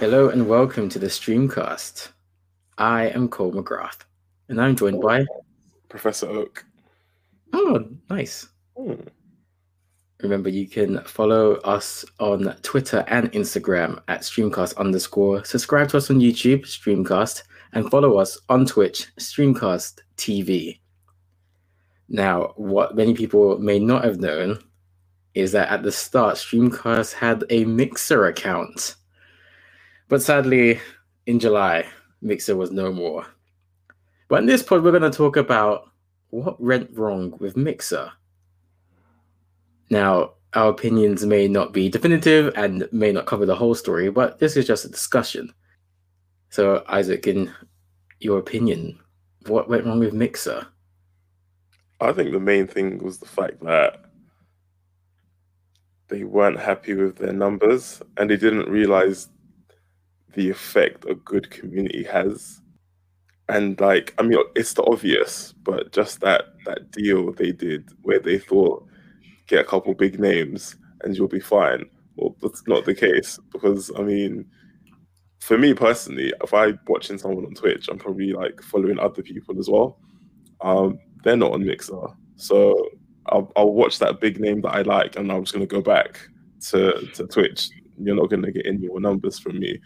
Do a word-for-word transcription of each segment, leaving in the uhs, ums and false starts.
Hello and welcome to the Streamcast. I am Cole McGrath, and I'm joined by Professor Oak. Oh, nice. Mm. Remember, you can follow us on Twitter and Instagram at Streamcast underscore. Subscribe to us on YouTube, Streamcast, and follow us on Twitch, Streamcast T V. Now, what many people may not have known is that at the start, Streamcast had a Mixer account. But sadly, in July, Mixer was no more. But in this pod, we're going to talk about what went wrong with Mixer. Now, our opinions may not be definitive and may not cover the whole story, but this is just a discussion. So, Isaac, in your opinion, what went wrong with Mixer? I think the main thing was the fact that they weren't happy with their numbers and they didn't realize the effect a good community has. And like, I mean, it's the obvious, but just that that deal they did where they thought, get a couple big names and you'll be fine. Well, that's not the case, because I mean, for me personally, if I'm watching someone on Twitch, I'm probably like following other people as well. Um, they're not on Mixer. So I'll, I'll watch that big name that I like and I'm just gonna go back to, to Twitch. You're not gonna get any more numbers from me.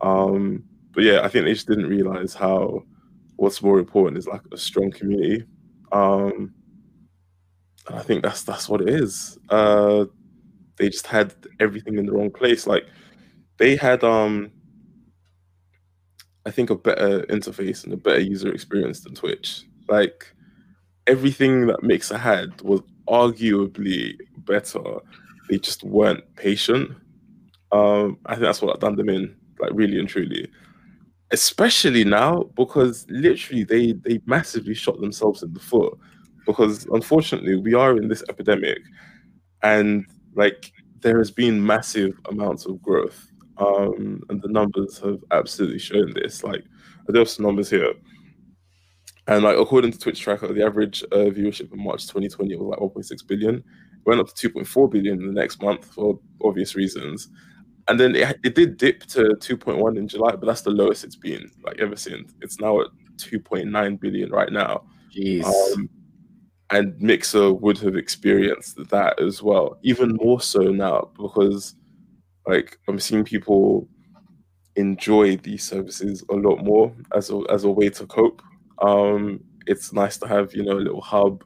Um, but yeah, I think they just didn't realize how what's more important is like a strong community. Um, and I think that's that's what it is. Uh, they just had everything in the wrong place. Like they had, um, I think, a better interface and a better user experience than Twitch. Like everything that Mixer had was arguably better. They just weren't patient. Um, I think that's what done them in. Like really and truly, especially now, because literally they they massively shot themselves in the foot, because unfortunately we are in this epidemic and like there has been massive amounts of growth, um and the numbers have absolutely shown this. Like I do have some numbers here, and like according to Twitch tracker, the average uh, viewership in March twenty twenty was like one point six billion. It went up to two point four billion in the next month for obvious reasons. And then it, it did dip to two point one in July, but that's the lowest it's been like ever since. It's now at two point nine billion right now. Jeez. Um, and Mixer would have experienced that as well, even more so now, because like I'm seeing people enjoy these services a lot more as a, as a way to cope. Um, it's nice to have, you know, a little hub.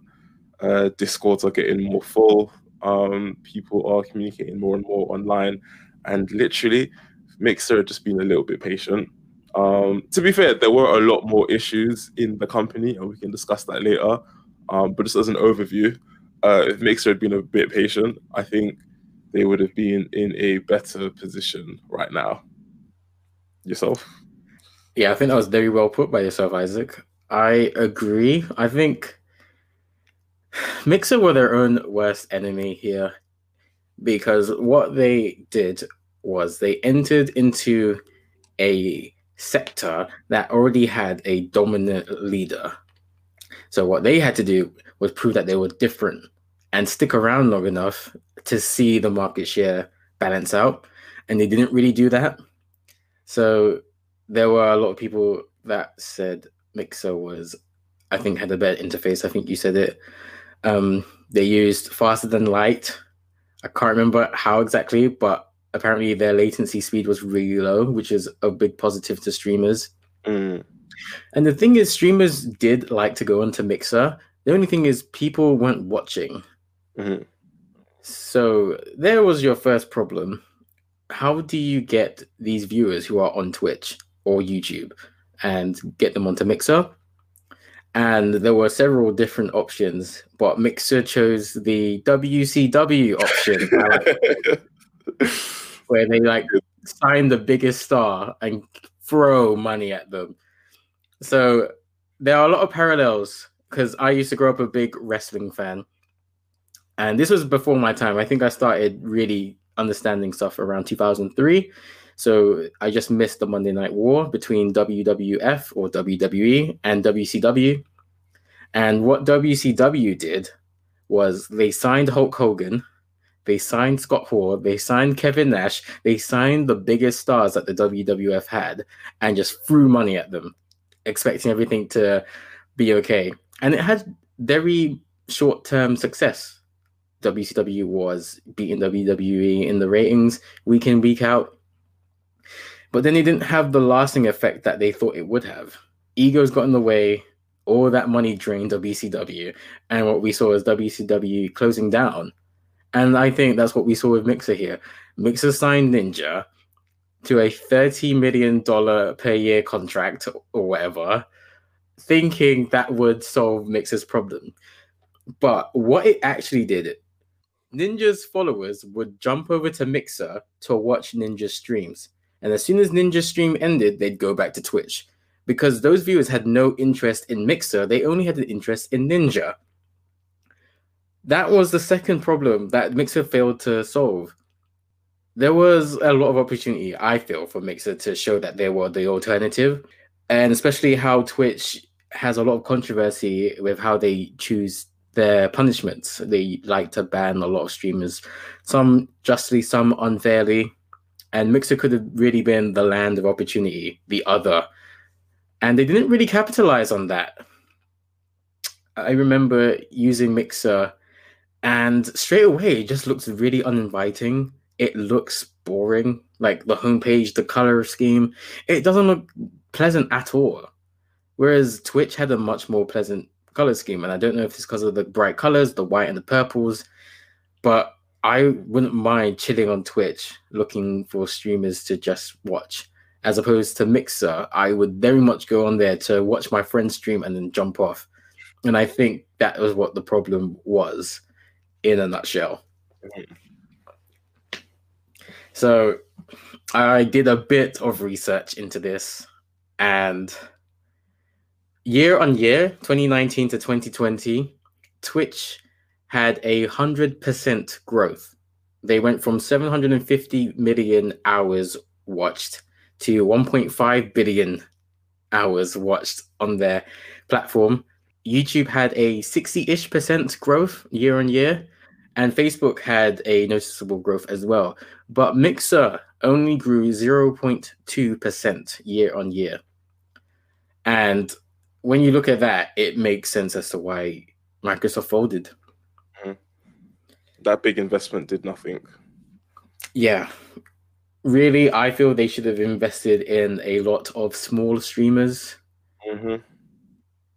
Uh, Discords are getting more full. Um, people are communicating more and more online. And literally, Mixer had just been a little bit patient. Um, to be fair, there were a lot more issues in the company, and we can discuss that later. Um, but just as an overview, uh, if Mixer had been a bit patient, I think they would have been in a better position right now. Yourself? Yeah, I think that was very well put by yourself, Isaac. I agree. I think Mixer were their own worst enemy here. Because what they did was they entered into a sector that already had a dominant leader. So what they had to do was prove that they were different and stick around long enough to see the market share balance out. And they didn't really do that. So there were a lot of people that said Mixer was, I think, had a better interface. I think you said it. Um, they used faster than light. I can't remember how exactly, but apparently their latency speed was really low, which is a big positive to streamers. Mm. And the thing is, streamers did like to go onto Mixer. The only thing is people weren't watching. Mm-hmm. So there was your first problem. How do you get these viewers who are on Twitch or YouTube and get them onto Mixer? And there were several different options, but Mixer chose the W C W option, like, where they like sign the biggest star and throw money at them. So there are a lot of parallels, because I used to grow up a big wrestling fan. And this was before my time. I think I started really understanding stuff around two thousand three. So I just missed the Monday Night War between W W F or W W E and W C W. And what W C W did was they signed Hulk Hogan. They signed Scott Hall. They signed Kevin Nash. They signed the biggest stars that the W W F had and just threw money at them, expecting everything to be okay. And it had very short-term success. W C W was beating W W E in the ratings week in, week out. But then it didn't have the lasting effect that they thought it would have. Egos got in the way. All that money drained W C W. And what we saw was W C W closing down. And I think that's what we saw with Mixer here. Mixer signed Ninja to a thirty million dollars per year contract or whatever, thinking that would solve Mixer's problem. But what it actually did, Ninja's followers would jump over to Mixer to watch Ninja streams. And as soon as Ninja stream ended, they'd go back to Twitch. Because those viewers had no interest in Mixer, they only had an interest in Ninja. That was the second problem that Mixer failed to solve. There was a lot of opportunity, I feel, for Mixer to show that they were the alternative, and especially how Twitch has a lot of controversy with how they choose their punishments. They like to ban a lot of streamers, some justly, some unfairly, and Mixer could have really been the land of opportunity, the other, and they didn't really capitalize on that. I remember using Mixer, and straight away, it just looks really uninviting. It looks boring. Like the homepage, the color scheme, it doesn't look pleasant at all. Whereas Twitch had a much more pleasant color scheme. And I don't know if it's because of the bright colors, the white and the purples, but I wouldn't mind chilling on Twitch, looking for streamers to just watch. As opposed to Mixer, I would very much go on there to watch my friend's stream and then jump off. And I think that was what the problem was in a nutshell. So I did a bit of research into this, and year on year, twenty nineteen to twenty twenty, Twitch had a one hundred percent growth. They went from seven hundred fifty million hours watched to one point five billion hours watched on their platform. YouTube had a sixty-ish percent growth year on year, and Facebook had a noticeable growth as well. But Mixer only grew zero point two percent year on year. And when you look at that, it makes sense as to why Microsoft folded. Mm-hmm. That big investment did nothing. Yeah. Really, I feel they should have invested in a lot of small streamers. Mm-hmm.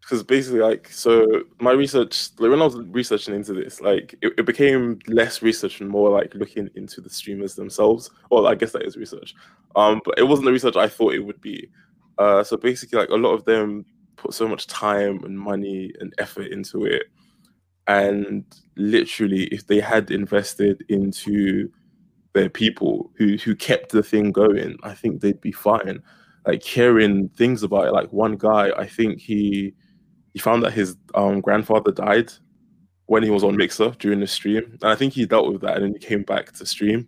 Because basically, like, so my research, like when I was researching into this, like, it, it became less research and more like looking into the streamers themselves. Well, I guess that is research. Um, but it wasn't the research I thought it would be. Uh, so basically, like, a lot of them put so much time and money and effort into it. And literally, if they had invested into their people who, who kept the thing going, I think they'd be fine. Like, hearing things about it, like, one guy, I think he... He found that his um, grandfather died when he was on Mixer during the stream. And I think he dealt with that, and then he came back to stream.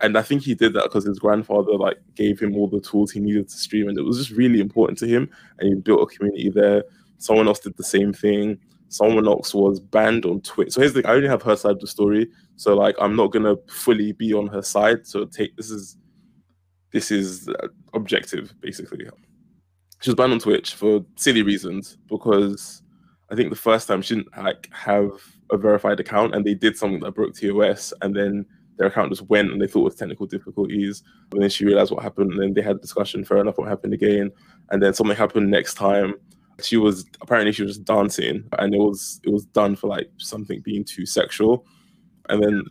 And I think he did that because his grandfather like gave him all the tools he needed to stream. And it was just really important to him. And he built a community there. Someone else did the same thing. Someone else was banned on Twitch. So here's the thing, I only have her side of the story. So like, I'm not going to fully be on her side. So take this is, this is objective, basically. She was banned on Twitch for silly reasons, because I think the first time she didn't like have a verified account, and they did something that broke T O S, and then their account just went, and they thought it was technical difficulties. And then she realized what happened, and then they had a discussion, fair enough, what happened again. And then something happened next time. She was, apparently she was just dancing, and it was, it was done for like something being too sexual. And then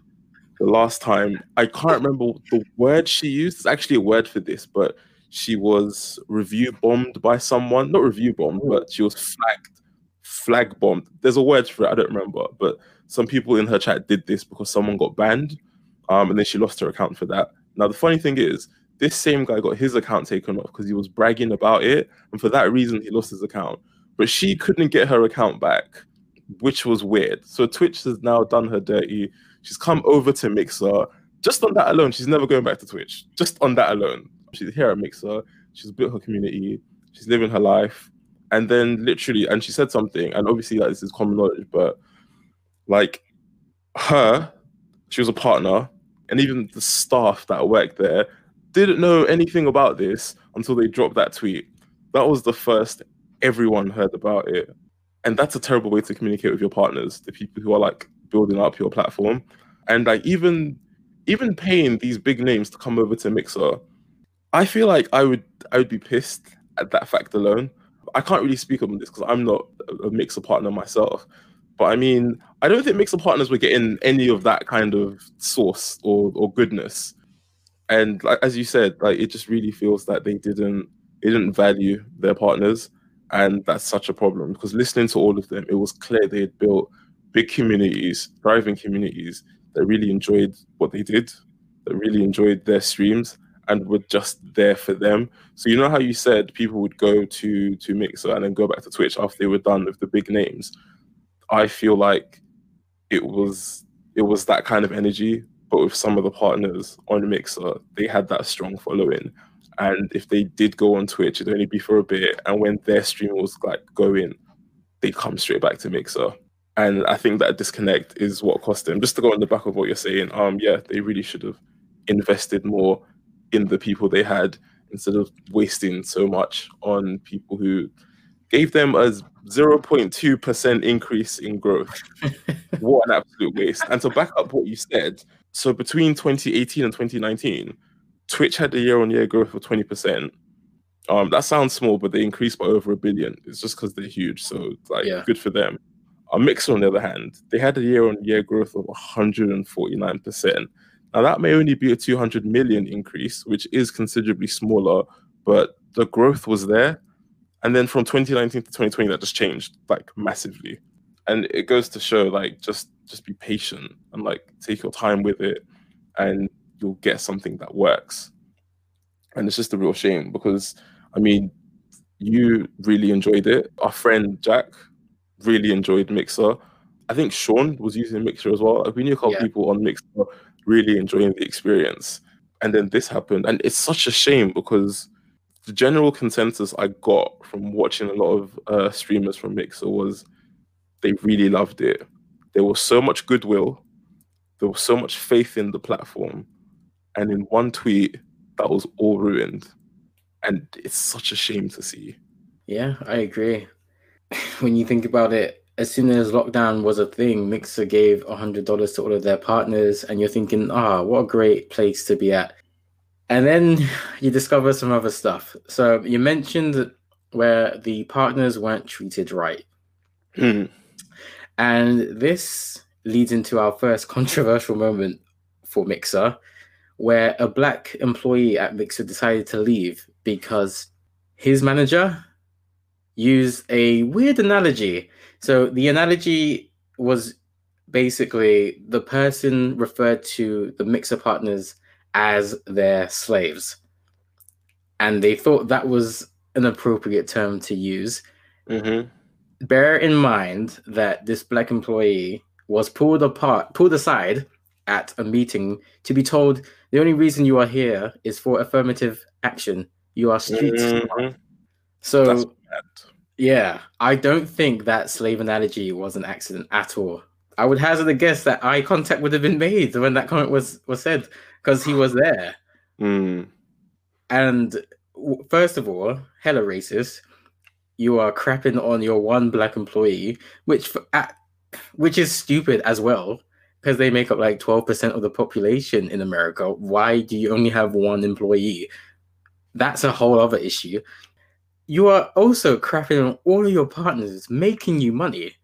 the last time, I can't remember the word she used. It's actually a word for this, but she was review bombed by someone, not review bombed, but she was flagged, flag bombed. There's a word for it, I don't remember, but some people in her chat did this because someone got banned, um, and then she lost her account for that. Now, the funny thing is, this same guy got his account taken off because he was bragging about it, and for that reason, he lost his account. But she couldn't get her account back, which was weird. So Twitch has now done her dirty. She's come over to Mixer. Just on that alone, she's never going back to Twitch. Just on that alone. She's here at Mixer, she's built her community, she's living her life, and then literally, and she said something, and obviously like, this is common knowledge, but like her She was a partner, and even the staff that worked there didn't know anything about this until they dropped that tweet. That was the first everyone heard about it. And that's a terrible way to communicate with your partners, the people who are like building up your platform. And like even even paying these big names to come over to Mixer, I feel like I would I would be pissed at that fact alone. I can't really speak on this because I'm not a Mixer partner myself. But I mean, I don't think Mixer partners were getting any of that kind of source or or goodness. And like, as you said, like it just really feels that they didn't they didn't value their partners. And that's such a problem, because listening to all of them, it was clear they had built big communities, thriving communities that really enjoyed what they did, that really enjoyed their streams and were just there for them. So you know how you said people would go to, to Mixer and then go back to Twitch after they were done with the big names? I feel like it was it was that kind of energy, but with some of the partners on Mixer, they had that strong following. And if they did go on Twitch, it'd only be for a bit. And when their stream was like going, they'd come straight back to Mixer. And I think that disconnect is what cost them. Just to go on the back of what you're saying, um, yeah, they really should have invested more in the people they had instead of wasting so much on people who gave them a zero point two percent increase in growth. What an absolute waste. And to back up what you said, so between twenty eighteen and twenty nineteen, Twitch had a year-on-year growth of twenty percent. Um, that sounds small, but they increased by over a billion. It's just because they're huge, so like, yeah. Good for them. Uh, Mixer, on the other hand, they had a year-on-year growth of one hundred forty-nine percent. Now, that may only be a two hundred million increase, which is considerably smaller, but the growth was there. And then from twenty nineteen to twenty twenty, that just changed, like, massively. And it goes to show, like, just, just be patient and, like, take your time with it. And you'll get something that works. And it's just a real shame because, I mean, you really enjoyed it. Our friend Jack really enjoyed Mixer. I think Sean was using Mixer as well. We knew a couple yeah. people on Mixer really enjoying the experience. And then this happened. And it's such a shame because the general consensus I got from watching a lot of uh, streamers from Mixer was they really loved it. There was so much goodwill. There was so much faith in the platform. And in one tweet, that was all ruined. And it's such a shame to see. Yeah, I agree. When you think about it, as soon as lockdown was a thing, Mixer gave one hundred dollars to all of their partners. And you're thinking, ah, what a great place to be at. And then you discover some other stuff. So you mentioned where the partners weren't treated right. And this leads into our first controversial moment for Mixer, where a black employee at Mixer decided to leave because his manager used a weird analogy. So the analogy was basically the person referred to the Mixer partners as their slaves. And they thought that was an appropriate term to use. Mm-hmm. Bear in mind that this black employee was pulled apart, pulled aside at a meeting to be told, the only reason you are here is for affirmative action. You are street mm-hmm. smart. So, yeah, I don't think that slave analogy was an accident at all. I would hazard a guess that eye contact would have been made when that comment was, was said, because he was there. Mm. And w- first of all, hella racist. You are crapping on your one black employee, which for, at, which is stupid as well. Because they make up like twelve percent of the population in America. Why do you only have one employee? That's a whole other issue. You are also crapping on all of your partners, making you money.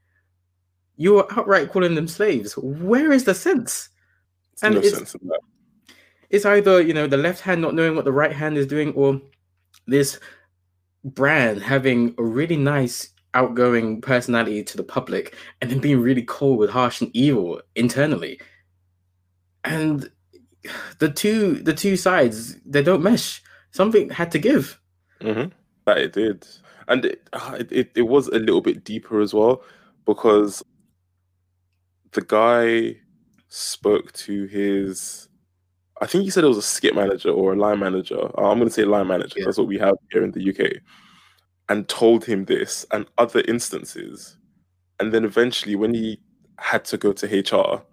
You are outright calling them slaves. Where is the sense? It's and no it's, sense in that. It's either, you know, the left hand not knowing what the right hand is doing, or this brand having a really nice outgoing personality to the public and then being really cold with harsh and evil internally. And the two the two sides, they don't mesh. Something had to give. Mm-hmm. That it did. And it, it it was a little bit deeper as well, because the guy spoke to his, I think he said it was a skip manager or a line manager. I'm going to say line manager. Yeah. That's what we have here in the U K. And told him this and other instances. And then eventually when he had to go to H R,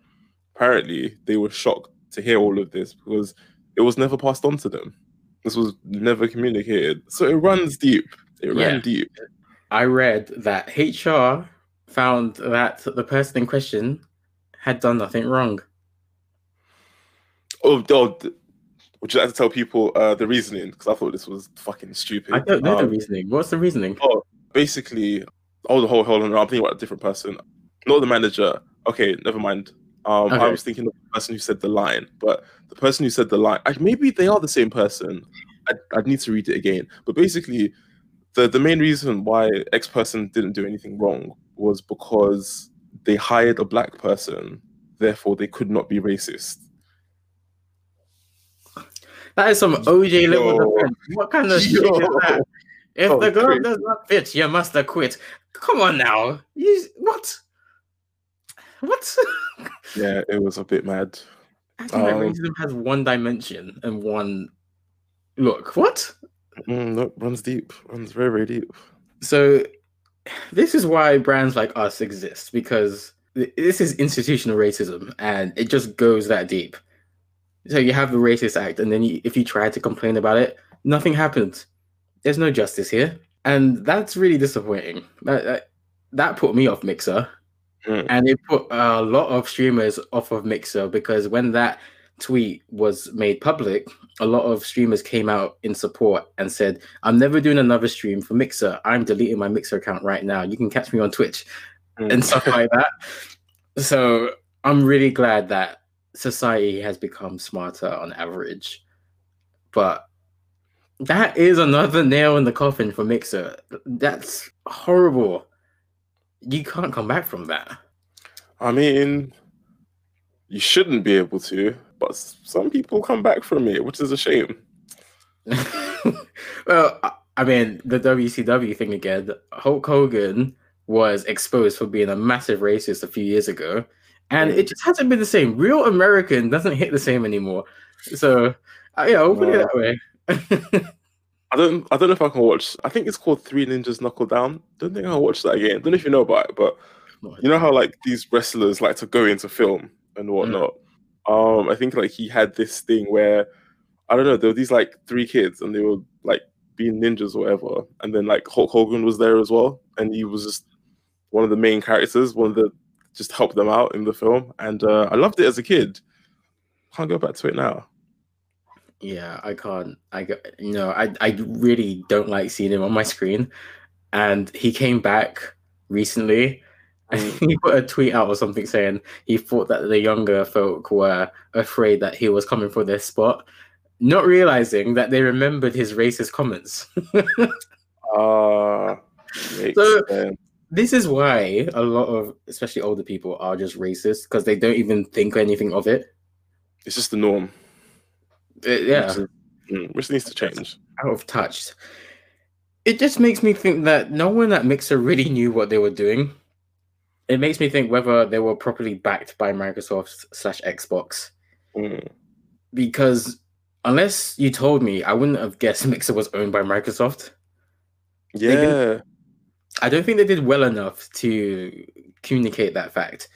apparently they were shocked to hear all of this because it was never passed on to them. This was never communicated. So it runs deep. It yeah. ran deep. I read that H R found that the person in question had done nothing wrong. Oh, oh would you like to tell people uh, the reasoning? Because I thought this was fucking stupid. I don't know um, the reasoning. What's the reasoning? Oh, basically, oh, the whole, hold on, I'm thinking about a different person. Not the manager. Okay, never mind. Um, okay. I was thinking of the person who said the line, but the person who said the line, I, maybe they are the same person. I'd, I'd need to read it again. But basically, the, the main reason why X person didn't do anything wrong was because they hired a black person. Therefore, they could not be racist. That is some O J level defense. What kind of shit Yo. is that? If oh, the girl crazy. does not fit, you must have quit. Come on now. You, what? What? Yeah, it was a bit mad. I think um, racism has one dimension and one look. What? Mm, look, runs deep. Runs very, very deep. So this is why brands like us exist, because this is institutional racism and it just goes that deep. So you have the Racist Act, and then you, if you try to complain about it, nothing happens. There's no justice here. And that's really disappointing. That, that, that put me off Mixer. Mm. And it put a lot of streamers off of Mixer, because when that tweet was made public, a lot of streamers came out in support and said, I'm never doing another stream for Mixer. I'm deleting my Mixer account right now. You can catch me on Twitch mm. and stuff like that. So I'm really glad that society has become smarter on average, but that is another nail in the coffin for Mixer. That's horrible. You can't come back from that. I mean, you shouldn't be able to, but some people come back from it, which is a shame. Well, I mean, the W C W thing again, Hulk Hogan was exposed for being a massive racist a few years ago. And it just hasn't been the same. Real American doesn't hit the same anymore. So, uh, yeah, we'll put it that way. I don't I don't know if I can watch. I think it's called Three Ninjas Knuckle Down. Don't think I'll watch that again. Don't know if you know about it, but you know how, like, these wrestlers like to go into film and whatnot? Mm. Um, I think, like, he had this thing where, I don't know, there were these, like, three kids and they were, like, being ninjas or whatever. And then, like, Hulk Hogan was there as well. And he was just one of the main characters, one of the just help them out in the film. And uh, I loved it as a kid. Can't go back to it now. Yeah, I can't. I go, you know, I, I really don't like seeing him on my screen. And he came back recently and he put a tweet out or something saying he thought that the younger folk were afraid that he was coming for their spot, not realizing that they remembered his racist comments. uh, makes so, sense. This is why a lot of, especially older people, are just racist, because they don't even think anything of it. It's just the norm. It, yeah. Which needs to change. Out of touch. It just makes me think that no one at Mixer really knew what they were doing. It makes me think whether they were properly backed by Microsoft slash Xbox. Mm. Because unless you told me, I wouldn't have guessed Mixer was owned by Microsoft. Yeah. I don't think they did well enough to communicate that fact.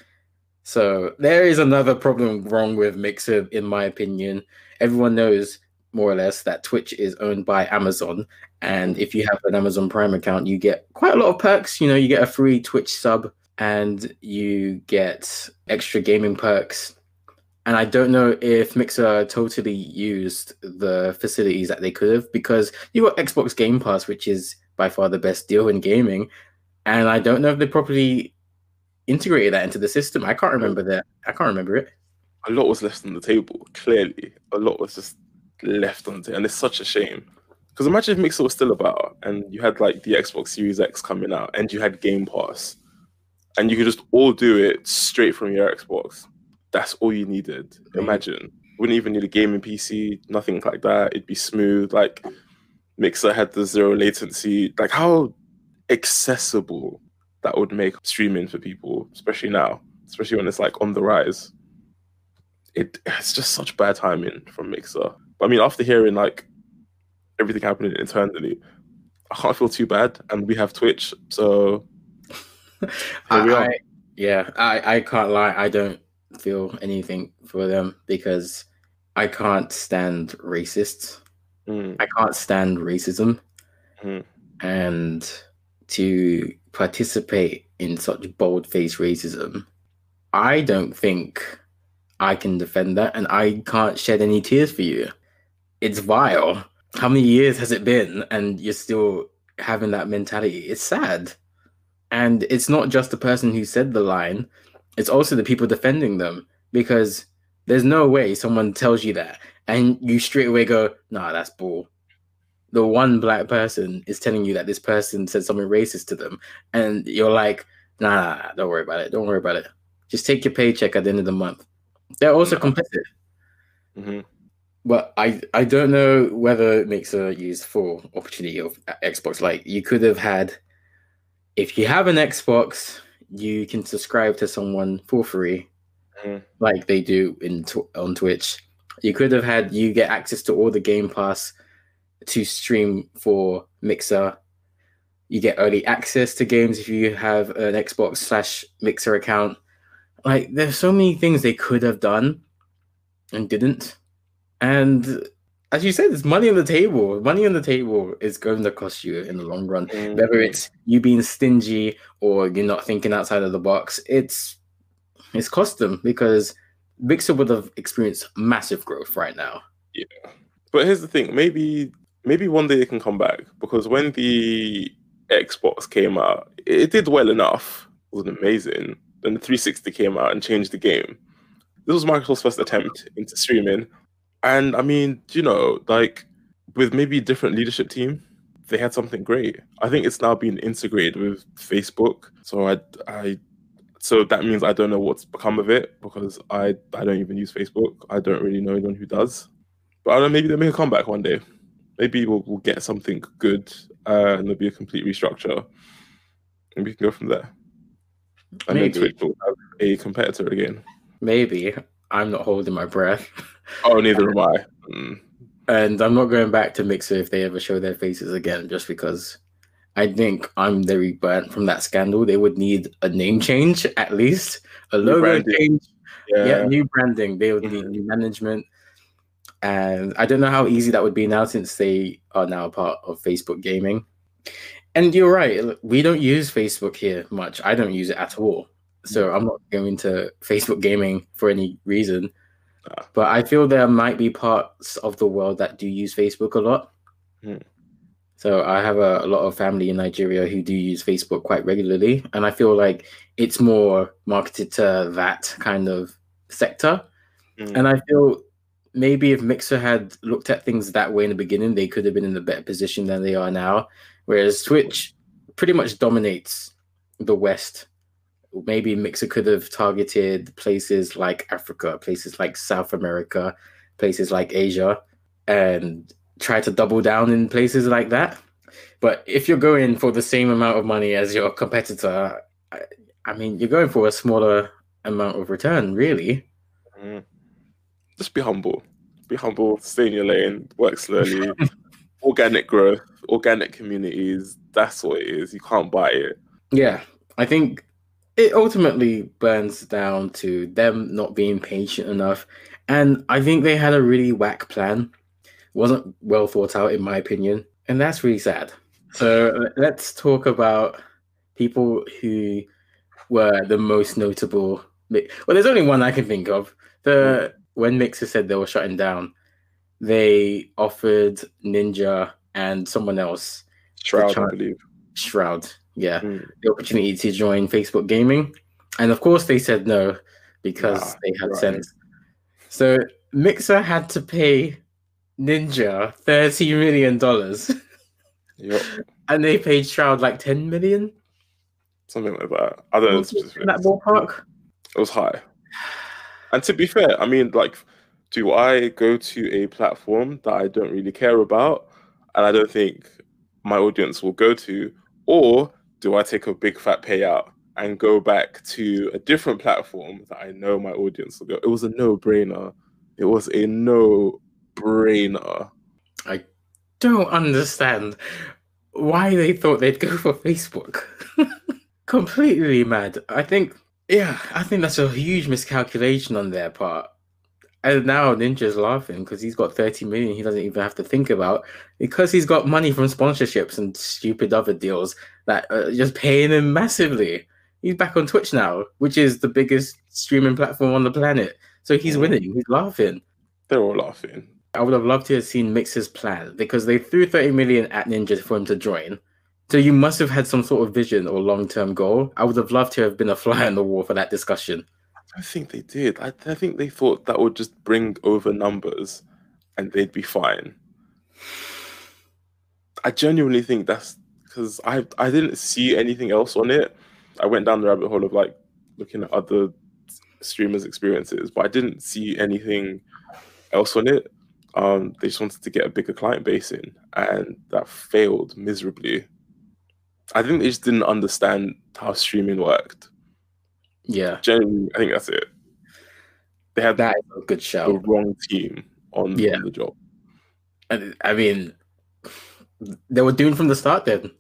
So there is another problem wrong with Mixer, in my opinion. Everyone knows, more or less, that Twitch is owned by Amazon. And if you have an Amazon Prime account, you get quite a lot of perks. You know, you get a free Twitch sub and you get extra gaming perks. And I don't know if Mixer totally used the facilities that they could have, because you got Xbox Game Pass, which is by far the best deal in gaming. And I don't know if they properly integrated that into the system. I can't remember that. I can't remember it. A lot was left on the table, clearly. A lot was just left on the table. And it's such a shame. Because imagine if Mixer was still about and you had, like, the Xbox Series X coming out and you had Game Pass and you could just all do it straight from your Xbox. That's all you needed. Mm-hmm. Imagine. Wouldn't even need a gaming P C, nothing like that. It'd be smooth. Like, Mixer had the zero latency. Like, how accessible that would make streaming for people, especially now, especially when it's, like, on the rise. It, it's just such bad timing from Mixer. But, I mean, after hearing, like, everything happening internally, I can't feel too bad. And we have Twitch, so here we I, are. I, yeah, I, I can't lie. I don't feel anything for them because I can't stand racists. Mm. I can't stand racism. Mm. And to participate in such bold-faced racism, I don't think I can defend that, and I can't shed any tears for you. It's vile. How many years has it been, and you're still having that mentality? It's sad. And it's not just the person who said the line, it's also the people defending them, because there's no way someone tells you that and you straight away go, nah, that's bull. The one black person is telling you that this person said something racist to them, and you're like, nah, nah, nah, don't worry about it. Don't worry about it. Just take your paycheck at the end of the month. They're also complicit. Mm-hmm. But I, I don't know whether Mixer used full opportunity of Xbox. Like, you could have had, if you have an Xbox, you can subscribe to someone for free, mm-hmm. like they do in tw- on Twitch. You could have had, you get access to all the Game Pass to stream for Mixer. You get early access to games if you have an Xbox slash Mixer account. Like, there's so many things they could have done and didn't. And as you said, it's money on the table. Money on the table is going to cost you in the long run. Mm. Whether it's you being stingy or you're not thinking outside of the box, it's it's cost them, because Mixer would have experienced massive growth right now. Yeah. But here's the thing. Maybe maybe one day it can come back, because when the Xbox came out, it did well enough. It was amazing. Then the three sixty came out and changed the game. This was Microsoft's first attempt into streaming. And I mean, you know, like, with maybe a different leadership team, they had something great. I think it's now being integrated with Facebook. So I, I, so that means I don't know what's become of it, because I, I don't even use Facebook. I don't really know anyone who does. But I don't know, maybe they'll make a comeback one day. Maybe we'll, we'll get something good, uh, and there'll be a complete restructure, and we can go from there. And maybe then Twitch will have a competitor again. Maybe. I'm not holding my breath. Oh, neither am I. Mm. And I'm not going back to Mixer if they ever show their faces again, just because I think I'm very burnt from that scandal. They would need a name change, at least. A logo branding. change. Yeah. yeah, new branding. They would need new management. And I don't know how easy that would be now, since they are now a part of Facebook Gaming. And you're right. We don't use Facebook here much. I don't use it at all. So I'm not going to Facebook Gaming for any reason. Uh, but I feel there might be parts of the world that do use Facebook a lot. Hmm. So I have a, a lot of family in Nigeria who do use Facebook quite regularly. And I feel like it's more marketed to that kind of sector. Hmm. And I feel maybe if Mixer had looked at things that way in the beginning, they could have been in a better position than they are now. Whereas Twitch pretty much dominates the West. Maybe Mixer could have targeted places like Africa, places like South America, places like Asia, and try to double down in places like that. But if you're going for the same amount of money as your competitor, I, I mean, you're going for a smaller amount of return, really. Mm. Just be humble. Be humble, stay in your lane, work slowly. Organic growth, organic communities, that's what it is. You can't buy it. Yeah, I think it ultimately burns down to them not being patient enough. And I think they had a really whack plan. It wasn't well thought out, in my opinion. And that's really sad. So let's talk about people who were the most notable. Well, there's only one I can think of. The When Mixer said they were shutting down, they offered Ninja and someone else. Shroud, char- I believe. Shroud. Yeah, mm. the opportunity to join Facebook Gaming. And of course they said no, because nah, they had right. sense. So Mixer had to pay Ninja thirty million dollars. Yep. And they paid Shroud like ten million? Something like that. I don't was know. It in that ballpark? It was high. And to be fair, I mean, like, do I go to a platform that I don't really care about and I don't think my audience will go to, or do I take a big fat payout and go back to a different platform that I know my audience will go? It was a no-brainer. It was a no-brainer. I don't understand why they thought they'd go for Facebook. Completely mad. I think Yeah, I think that's a huge miscalculation on their part. And now Ninja's laughing because he's got thirty million he doesn't even have to think about, because he's got money from sponsorships and stupid other deals that are just paying him massively. He's back on Twitch now, which is the biggest streaming platform on the planet. So he's mm. winning. He's laughing. They're all laughing. I would have loved to have seen Mixer's plan, because they threw thirty million at Ninja for him to join. So you must have had some sort of vision or long-term goal. I would have loved to have been a fly on the wall for that discussion. I think they did. I, I think they thought that would just bring over numbers and they'd be fine. I genuinely think that's because I I didn't see anything else on it. I went down the rabbit hole of like looking at other streamers' experiences, but I didn't see anything else on it. Um, they just wanted to get a bigger client base in, and that failed miserably. I think they just didn't understand how streaming worked. Yeah, generally, I think that's it. They had that a good show. The wrong team on, yeah. on the job. And I mean, they were doomed from the start. Then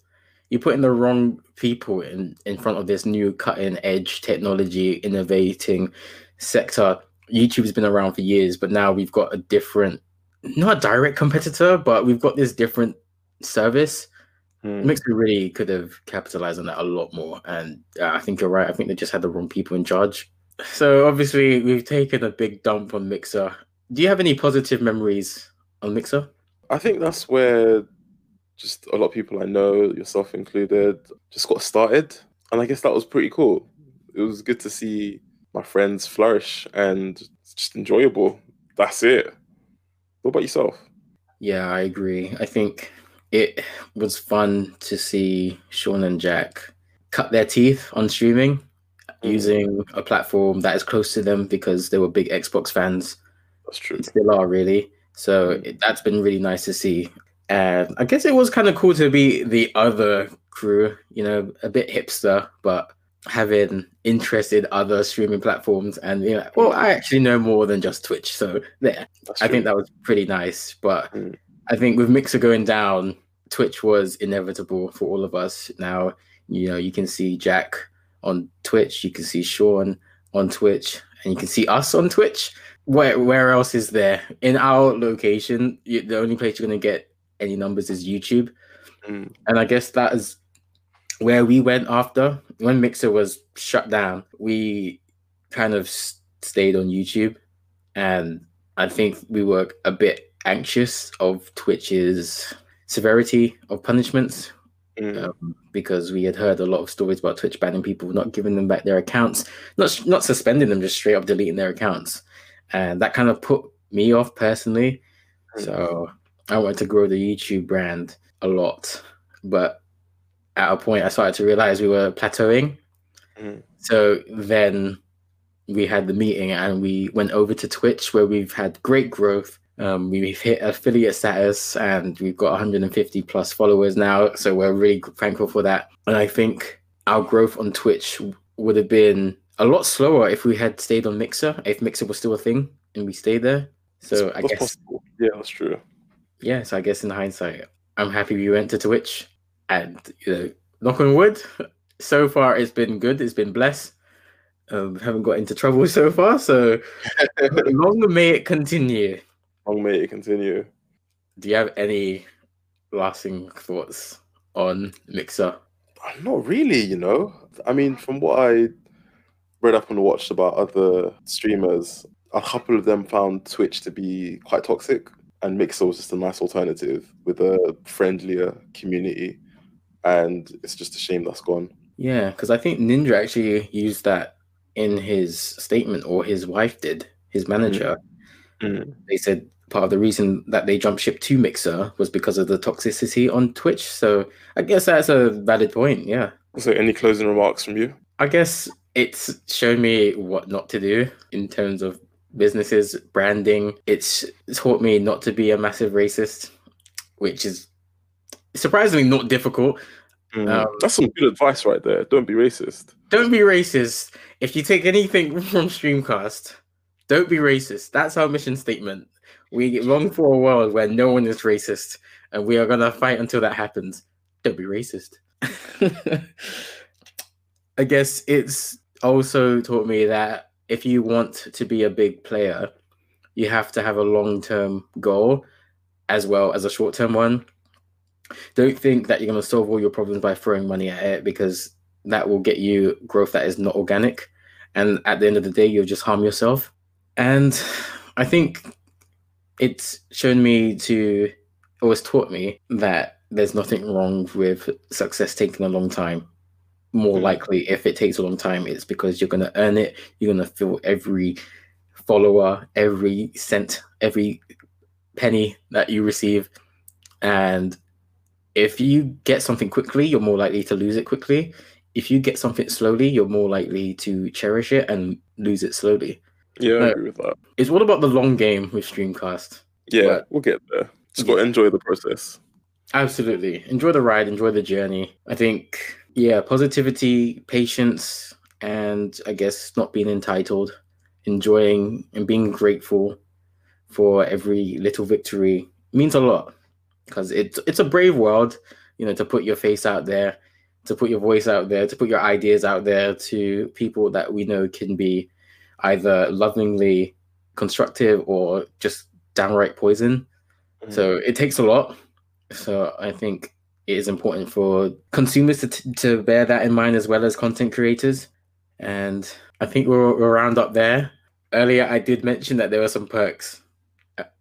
you're putting the wrong people in, in front of this new cutting edge technology, innovating sector. YouTube's been around for years, but now we've got a different, not a direct competitor, but we've got this different service. Mm. Mixer really could have capitalized on that a lot more, and uh, I think you're right. I think they just had the wrong people in charge. So obviously we've taken a big dump on Mixer. Do you have any positive memories on Mixer? I think that's where just a lot of people I know, yourself included, just got started, and I guess that was pretty cool. It was good to see my friends flourish, and it's just enjoyable. That's it. What about yourself? Yeah, I agree. I think it was fun to see Sean and Jack cut their teeth on streaming using a platform that is close to them, because they were big Xbox fans. That's true. They still are, really. So it, that's been really nice to see. And I guess it was kind of cool to be the other crew, you know, a bit hipster, but having interested other streaming platforms and being like, well, I actually know more than just Twitch. So there. That's I true. think that was pretty nice. But... Mm. I think with Mixer going down, Twitch was inevitable for all of us. Now, you know, you can see Jack on Twitch, you can see Sean on Twitch, and you can see us on Twitch. Where where else is there? In our location, you, the only place you're going to get any numbers is YouTube. Mm. And I guess that is where we went after. When Mixer was shut down, we kind of stayed on YouTube. And I think we were a bit anxious of Twitch's severity of punishments, mm. um, because we had heard a lot of stories about Twitch banning people, not giving them back their accounts, not not suspending them, just straight up deleting their accounts, and that kind of put me off personally. Mm. So I wanted to grow the YouTube brand a lot, but at a point I started to realize we were plateauing. Mm. So then we had the meeting and we went over to Twitch, where we've had great growth. Um, we've hit affiliate status and we've got one hundred fifty plus followers now. So we're really thankful for that. And I think our growth on Twitch would have been a lot slower if we had stayed on Mixer, if Mixer was still a thing and we stayed there. So that's I guess. Possible. Yeah, that's true. Yeah, so I guess in hindsight, I'm happy we went to Twitch, and, you know, knock on wood, so far it's been good. It's been blessed. Um, haven't got into trouble so far. So long may it continue. Long may it continue. Do you have any lasting thoughts on Mixer? Not really, you know. I mean, from what I read up and watched about other streamers, a couple of them found Twitch to be quite toxic, and Mixer was just a nice alternative with a friendlier community. And it's just a shame that's gone. Yeah, because I think Ninja actually used that in his statement, or his wife did, his manager. Mm-hmm. They said part of the reason that they jumped ship to Mixer was because of the toxicity on Twitch. So I guess that's a valid point, yeah. So any closing remarks from you? I guess it's shown me what not to do in terms of businesses, branding. It's taught me not to be a massive racist, which is surprisingly not difficult. Mm. Um, that's some good advice right there. Don't be racist. Don't be racist. If you take anything from Streamcast, don't be racist. That's our mission statement. We long for a world where no one is racist, and we are going to fight until that happens. Don't be racist. I guess it's also taught me that if you want to be a big player, you have to have a long-term goal as well as a short-term one. Don't think that you're going to solve all your problems by throwing money at it, because that will get you growth that is not organic. And at the end of the day, you'll just harm yourself. And I think it's shown me to, or it's taught me that there's nothing wrong with success taking a long time. More likely, if it takes a long time, it's because you're going to earn it. You're going to feel every follower, every cent, every penny that you receive. And if you get something quickly, you're more likely to lose it quickly. If you get something slowly, you're more likely to cherish it and lose it slowly. Yeah, I uh, agree with that. It's all about the long game with Streamcast. Yeah, but we'll get there. Just got to enjoy the process. Absolutely. Enjoy the ride, enjoy the journey. I think, yeah, positivity, patience, and I guess not being entitled, enjoying and being grateful for every little victory means a lot, because it's, it's a brave world, you know, to put your face out there, to put your voice out there, to put your ideas out there to people that we know can be either lovingly constructive or just downright poison. Mm-hmm. So it takes a lot. So I think it is important for consumers to t- to bear that in mind, as well as content creators. And I think we'll, we'll round up there. Earlier, I did mention that there are some perks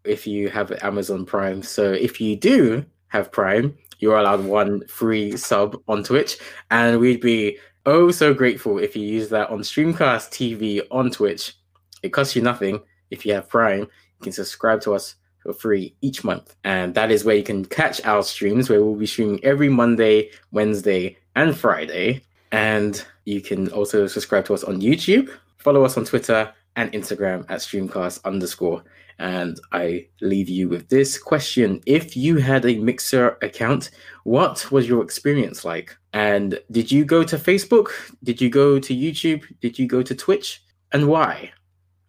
if you have Amazon Prime. So if you do have Prime, you're allowed one free sub on Twitch, and we'd be oh so grateful if you use that on Streamcast T V on Twitch. It costs you nothing. If you have Prime, you can subscribe to us for free each month, and that is where you can catch our streams, where we'll be streaming every Monday, Wednesday, and Friday. And you can also subscribe to us on YouTube, follow us on Twitter and Instagram at Streamcast underscore. And I leave you with this question. If you had a Mixer account, what was your experience like? And did you go to Facebook? Did you go to YouTube? Did you go to Twitch? And why?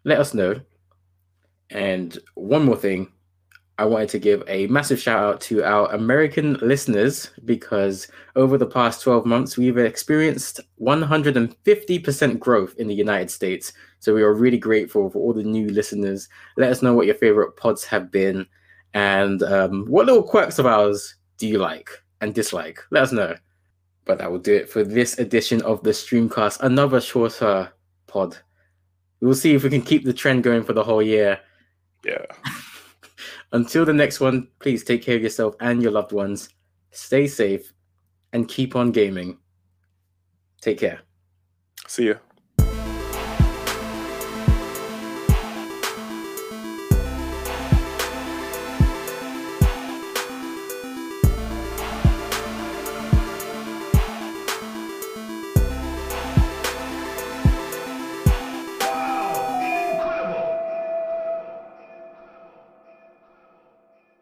Let us know. And one more thing, I wanted to give a massive shout out to our American listeners, because over the past twelve months, we've experienced one hundred fifty percent growth in the United States. So we are really grateful for all the new listeners. Let us know what your favorite pods have been, and um, what little quirks of ours do you like and dislike? Let us know. But that will do it for this edition of the Streamcast, another shorter pod. We'll see if we can keep the trend going for the whole year. Yeah. Until the next one, please take care of yourself and your loved ones. Stay safe and keep on gaming. Take care. See ya.